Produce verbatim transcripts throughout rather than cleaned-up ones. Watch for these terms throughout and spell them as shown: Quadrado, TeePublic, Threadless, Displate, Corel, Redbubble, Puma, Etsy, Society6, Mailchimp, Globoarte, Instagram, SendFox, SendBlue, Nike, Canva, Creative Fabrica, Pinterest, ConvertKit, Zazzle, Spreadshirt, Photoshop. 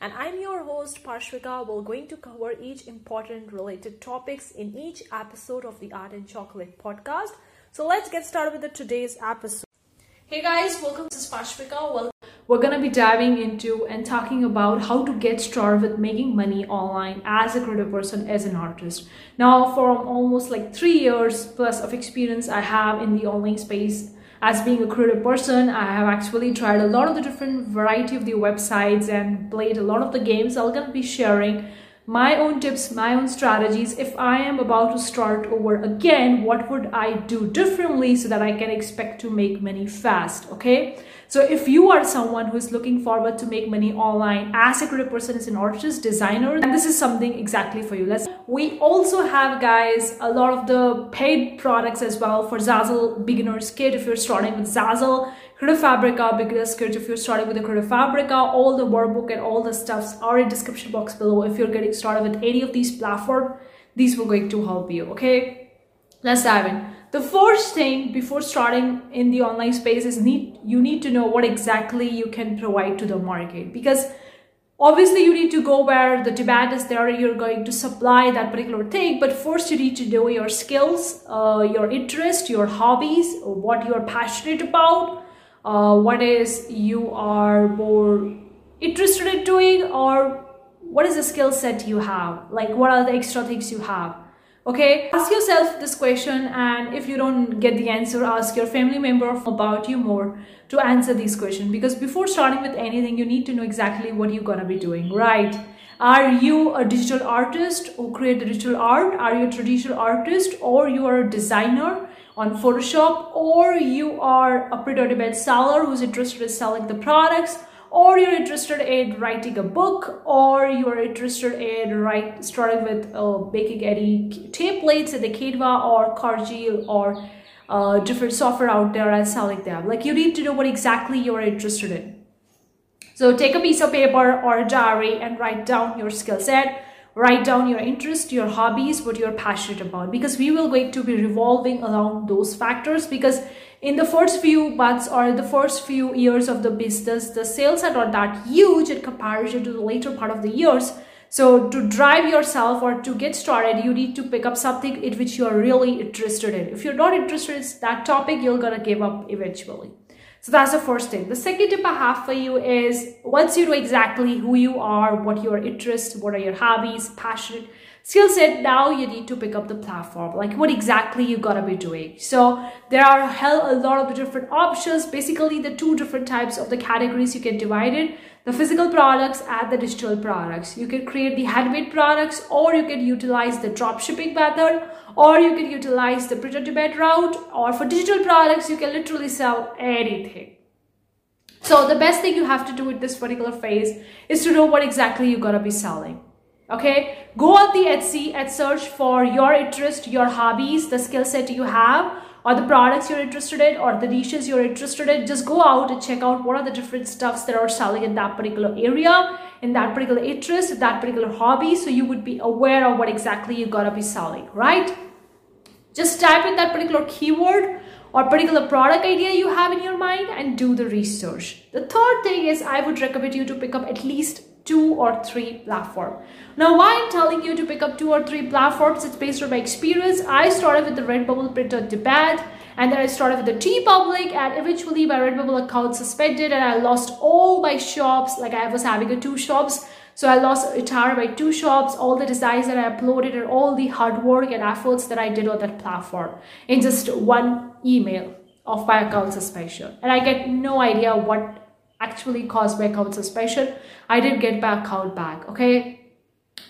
And I'm your host Parshvika. We're going to cover each important related topics in each episode of the Art and Chocolate podcast. So let's get started with the today's episode. Hey guys, welcome. This is Parshvika. Welcome. We're going to be diving into and talking about how to get started with making money online as a creative person, as an artist. Now, for almost like three years plus of experience I have in the online space as being a creative person, I have actually tried a lot of the different variety of the websites and played a lot of the games. I'm going to be sharing my own tips, my own strategies. If I am about to start over again, what would I do differently so that I can expect to make money fast, okay? So if you are someone who is looking forward to make money online as a creative person, as an artist, designer, then this is something exactly for you. Let's. We also have, guys, a lot of the paid products as well for Zazzle Beginner's Kit if you're starting with Zazzle, Creative Fabrica Beginner's Kit if you're starting with the Creative Fabrica. All the workbook and all the stuffs are in description box below. If you're getting started with any of these platforms, these were going to help you, okay? Let's dive in. The first thing before starting in the online space is need you need to know what exactly you can provide to the market, because obviously you need to go where the demand is there. You're going to supply that particular thing, but first you need to know your skills, uh, your interest, your hobbies, what you're passionate about, uh, what is you are more interested in doing, or what is the skill set you have, like what are the extra things you have. Okay, ask yourself this question, and if you don't get the answer, ask your family member about you more to answer these questions, because before starting with anything, you need to know exactly what you're gonna be doing, right? Are you a digital artist who create digital art? Are you a traditional artist, or you are a designer on Photoshop, or you are a print-on-demand seller who's interested in selling the products, or you're interested in writing a book, or you're interested in write, starting with uh, making any templates in the Canva or Corel or uh, different software out there and selling them. Like, you need to know what exactly you're interested in. So take a piece of paper or a diary and write down your skill set, write down your interest, your hobbies, what you're passionate about, because we will going to be revolving around those factors. Because in the first few months or the first few years of the business, the sales are not that huge in comparison to the later part of the years. So to drive yourself or to get started, you need to pick up something in which you are really interested in. If you're not interested in that topic, you're going to give up eventually. So that's the first thing. The second tip I have for you is, once you know exactly who you are, what your interests, what are your hobbies, passion, skill set, now you need to pick up the platform, like what exactly you gotta be doing. So there are hell a lot of different options. Basically, the two different types of the categories you can divide it: the physical products and the digital products. You can create the handmade products, or you can utilize the drop shipping method, or you can utilize the print-on-demand route, or for digital products, you can literally sell anything. So the best thing you have to do in this particular phase is to know what exactly you're gonna be selling. Okay, go on the Etsy and search for your interest, your hobbies, the skill set you have, or the products you're interested in, or the niches you're interested in. Just go out and check out what are the different stuffs that are selling in that particular area, in that particular interest, in that particular hobby, so you would be aware of what exactly you gotta be selling, right? Just type in that particular keyword or particular product idea you have in your mind and do the research. The third thing is, I would recommend you to pick up at least two or three platform. Now, why I'm telling you to pick up two or three platforms, it's based on my experience. I started with the Redbubble print on demand, and then I started with the TeePublic, and eventually my Redbubble account suspended and I lost all my shops. Like, I was having a two shops. So I lost entire my two shops, all the designs that I uploaded and all the hard work and efforts that I did on that platform in just one email of my account suspension. And I get no idea what actually caused my account suspension. I didn't get my account back, okay?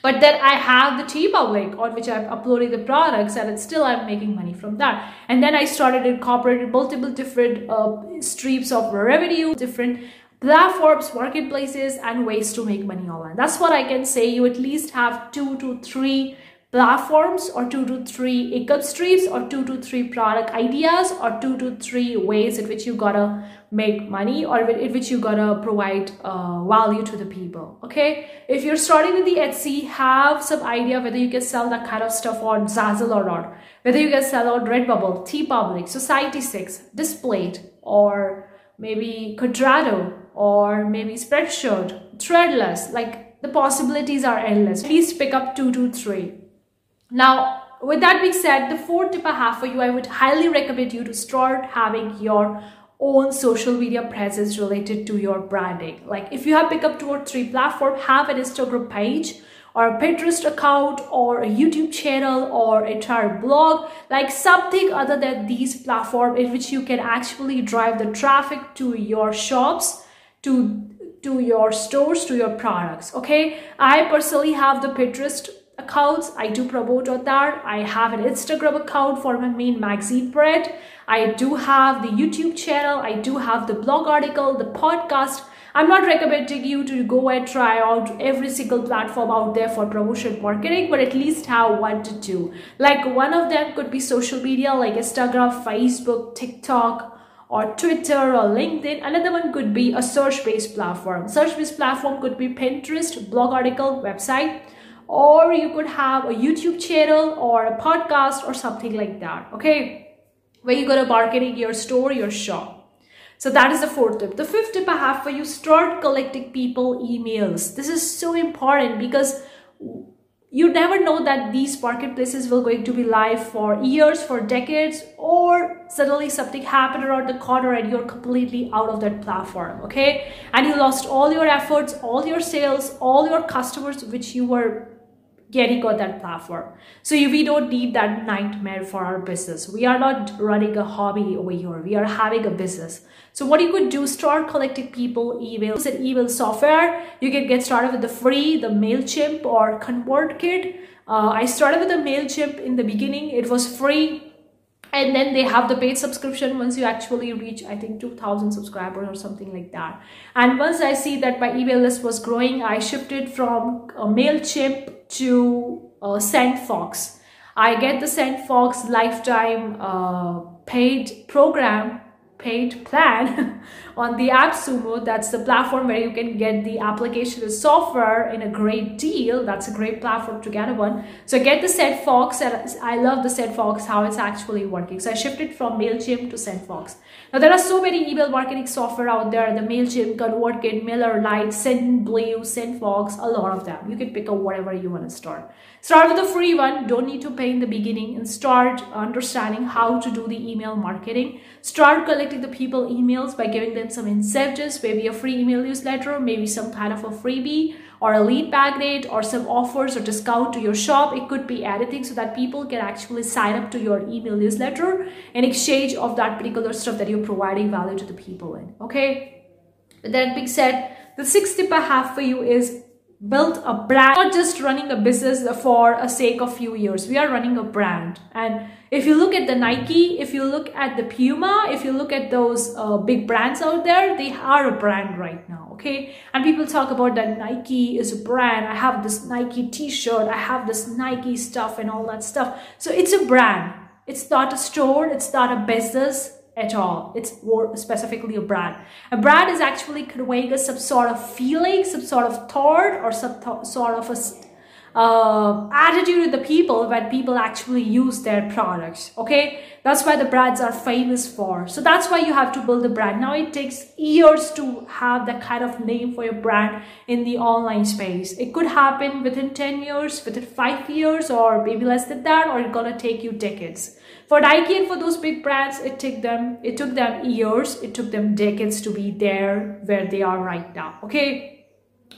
But then I have the TeePublic on which I'm uploading the products, and it's still I'm making money from that. And then I started incorporating multiple different uh, streams of revenue, different platforms, marketplaces, and ways to make money online. That's what I can say. You at least have two to three platforms, or two to three income streams, or two to three product ideas, or two to three ways in which you gotta make money, or in which you gotta provide uh, value to the people. Okay, if you're starting with the Etsy, have some idea whether you can sell that kind of stuff on Zazzle or not, whether you can sell on Redbubble, TeePublic, Society six, Displate, or maybe Quadrado, or maybe Spreadshirt, Threadless. Like, the possibilities are endless. Please pick up two to three. Now, with that being said, the fourth tip I have for you, I would highly recommend you to start having your own social media presence related to your branding. Like, if you have picked up two or three platforms, have an Instagram page, or a Pinterest account, or a YouTube channel, or entire blog, like something other than these platforms in which you can actually drive the traffic to your shops, to to your stores, to your products. Okay, I personally have the Pinterest accounts. I do promote on that. I have an Instagram account for my main magazine brand. I do have the YouTube channel. I do have the blog article, the podcast. I'm not recommending you to go and try out every single platform out there for promotion marketing, but at least have one to two. Like, one of them could be social media like Instagram, Facebook, TikTok, or Twitter, or LinkedIn. Another one could be a search-based platform. Search-based platform could be Pinterest, blog article, website, or you could have a YouTube channel or a podcast or something like that, okay, where you're going to marketing your store, your shop. So that is the fourth tip. The fifth tip I have for you, start collecting people emails. This is so important because you never know that these marketplaces will going to be live for years, for decades, or suddenly something happened around the corner and you're completely out of that platform, okay? And you lost all your efforts, all your sales, all your customers which you were getting on that platform. So we don't need that nightmare for our business. We are not running a hobby over here. We are having a business. So what you could do, start collecting people emails and email software. You can get started with the free, the Mailchimp or ConvertKit. Uh, I started with the Mailchimp in the beginning. It was free. And then they have the paid subscription once you actually reach, I think, two thousand subscribers or something like that. And once I see that my email list was growing, I shifted from uh, Mailchimp to uh, SendFox. I get the SendFox lifetime uh, paid program, paid plan on the AppSumo. That's the platform where you can get the application software in a great deal. That's a great platform to get one. So I get the SendFox, and I love the SendFox, how it's actually working. So I shifted from Mailchimp to SendFox. Now there are so many email marketing software out there, the Mailchimp, ConvertKit, MailerLite, SendBlue, SendFox, a lot of them. You can pick up whatever you want to start. Start with the free one, don't need to pay in the beginning, and start understanding how to do the email marketing. Start collecting the people emails by giving them some incentives, maybe a free email newsletter, maybe some kind of a freebie or a lead magnet or some offers or discount to your shop. It could be anything, so that people can actually sign up to your email newsletter in exchange of that particular stuff that you're providing value to the people in. Okay, with that being said, the sixth tip I have for you is build a brand. Not just running a business for a sake of few years. We are running a brand, and if you look at the Nike, if you look at the Puma, if you look at those uh, big brands out there, they are a brand right now, okay? And people talk about that Nike is a brand. I have this Nike t-shirt, I have this Nike stuff and all that stuff. So it's a brand. It's not a store, it's not a business at all. It's more specifically a brand. A brand is actually conveying us some sort of feeling, some sort of thought, or some th sort of a uh, attitude to the people when people actually use their products. Okay, that's why the brands are famous for. So that's why you have to build a brand. Now it takes years to have that kind of name for your brand in the online space. It could happen within ten years, within five years, or maybe less than that, or it's gonna take you decades. For Nike and for those big brands, it took them, it took them years, it took them decades to be there where they are right now, okay?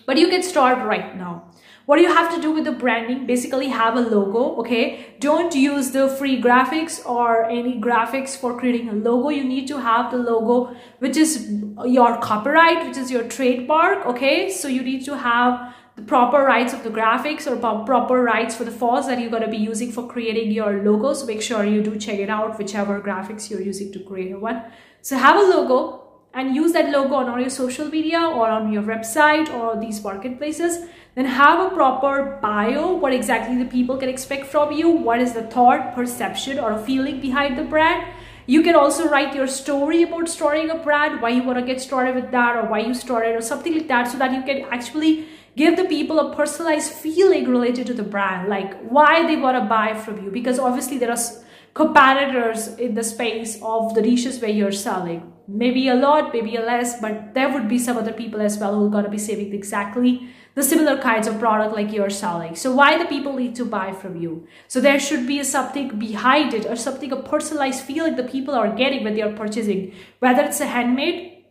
But you can start right now. What do you have to do with the branding? Basically have a logo, okay? Don't use the free graphics or any graphics for creating a logo. You need to have the logo, which is your copyright, which is your trademark, okay? So you need to have the proper rights of the graphics or proper rights for the fonts that you're going to be using for creating your logo. So make sure you do check it out, whichever graphics you're using to create one. So have a logo, and use that logo on all your social media or on your website or these marketplaces. Then have a proper bio, what exactly the people can expect from you, what is the thought, perception or a feeling behind the brand. You can also write your story about starting a brand, why you want to get started with that or why you started or something like that, so that you can actually give the people a personalized feeling related to the brand, like why they want to buy from you, because obviously there are competitors in the space of the niches where you're selling. Maybe a lot, maybe a less, but there would be some other people as well who are going to be saving exactly the similar kinds of product like you're selling. So why the people need to buy from you. So there should be a something behind it or something, a personalized feeling the people are getting when they are purchasing, whether it's a handmade,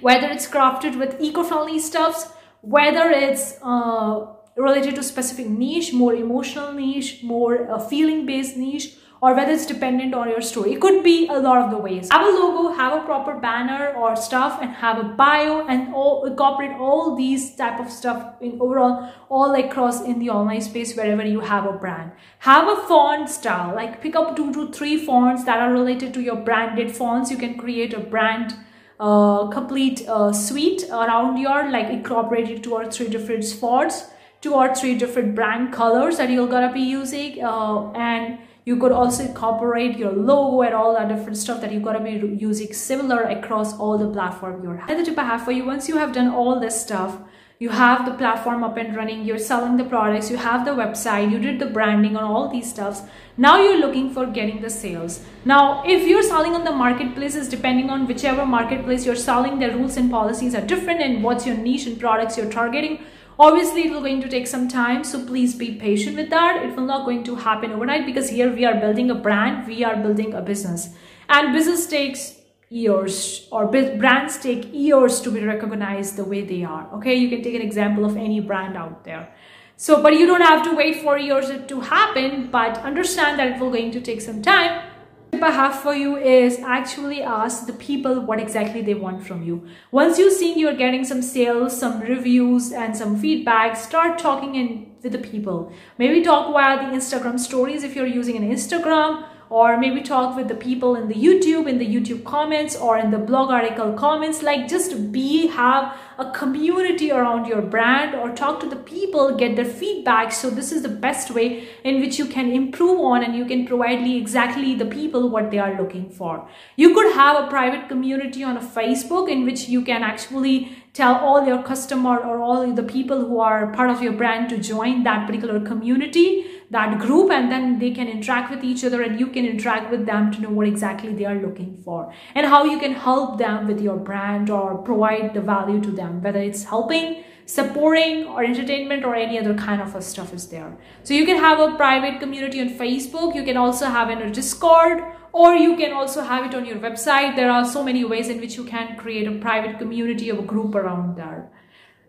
whether it's crafted with eco-friendly stuffs, whether it's uh, related to specific niche, more emotional niche, more uh, feeling-based niche, or whether it's dependent on your story. It could be a lot of the ways. Have a logo, have a proper banner or stuff, and have a bio, and all, incorporate all these type of stuff in overall, all across in the online space wherever you have a brand. Have a font style, like pick up two to three fonts that are related to your branded fonts. You can create a brand uh, complete uh, suite around your, like incorporated two or three different fonts, two or three different brand colors that you're gonna be using, uh, and you could also incorporate your logo and all that different stuff that you've got to be using similar across all the platform you're having. Another tip I have for you, once you have done all this stuff, you have the platform up and running, you're selling the products, you have the website, you did the branding on all these stuffs. Now you're looking for getting the sales. Now, if you're selling on the marketplaces, depending on whichever marketplace you're selling, their rules and policies are different, and what's your niche and products you're targeting. Obviously, it will going to take some time, so please be patient with that. It will not going to happen overnight, because here we are building a brand, we are building a business. And business takes years, or brands take years to be recognized the way they are. Okay, you can take an example of any brand out there. So, but you don't have to wait for years to happen, but understand that it will going to take some time. Tip I have for you is actually ask the people what exactly they want from you. Once you're seeing you're getting some sales, some reviews and some feedback, start talking in with the people. Maybe talk via the Instagram stories if you're using an Instagram, or maybe talk with the people in the YouTube, in the YouTube comments or in the blog article comments. Like just be, have a community around your brand, or talk to the people, get their feedback. So this is the best way in which you can improve on, and you can provide exactly the people what they are looking for. You could have a private community on a Facebook in which you can actually tell all your customer or all the people who are part of your brand to join that particular community, that group, and then they can interact with each other and you can interact with them to know what exactly they are looking for and how you can help them with your brand or provide the value to them, whether it's helping, supporting or entertainment or any other kind of stuff is there. So you can have a private community on Facebook. You can also have it on Discord, or you can also have it on your website. There are so many ways in which you can create a private community or a group around there.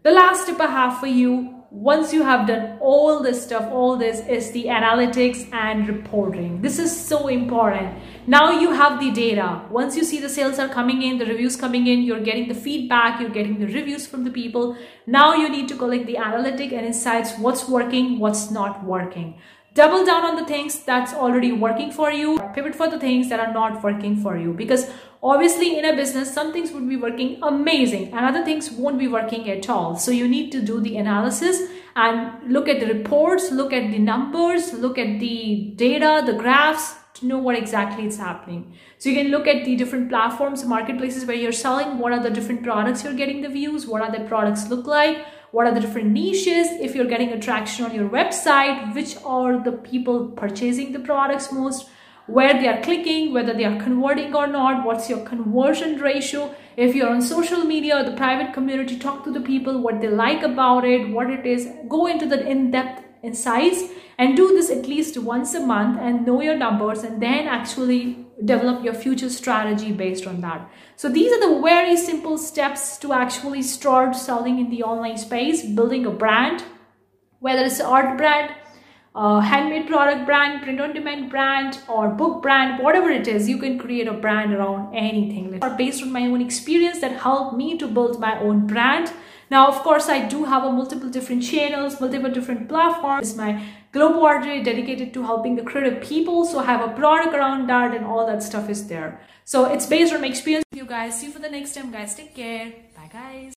The last tip I have for you, once you have done all this stuff, all this is the analytics and reporting. This is so important. Now you have the data. Once you see the sales are coming in, the reviews coming in, you're getting the feedback, you're getting the reviews from the people. Now you need to collect the analytic and insights, what's working, what's not working. Double down on the things that's already working for you. Pivot for the things that are not working for you, because obviously in a business, some things would be working amazing and other things won't be working at all. So you need to do the analysis and look at the reports, look at the numbers, look at the data, the graphs, to know what exactly is happening. So you can look at the different platforms, marketplaces where you're selling, what are the different products you're getting the views, what are the products look like, what are the different niches, if you're getting attraction on your website, which are the people purchasing the products most, where they are clicking, whether they are converting or not, what's your conversion ratio. If you're on social media or the private community, talk to the people, what they like about it, what it is. Go into the in-depth insights and do this at least once a month and know your numbers, and then actually develop your future strategy based on that. So these are the very simple steps to actually start selling in the online space, building a brand, whether it's an art brand, a handmade product brand, print-on-demand brand or book brand, whatever it is. You can create a brand around anything. Based on my own experience that helped me to build my own brand. Now, of course, I do have a multiple different channels, multiple different platforms. It's my Globoarte dedicated to helping the creative people. So I have a product around that and all that stuff is there. So it's based on my experience. You guys, see you for the next time, guys. Take care. Bye, guys.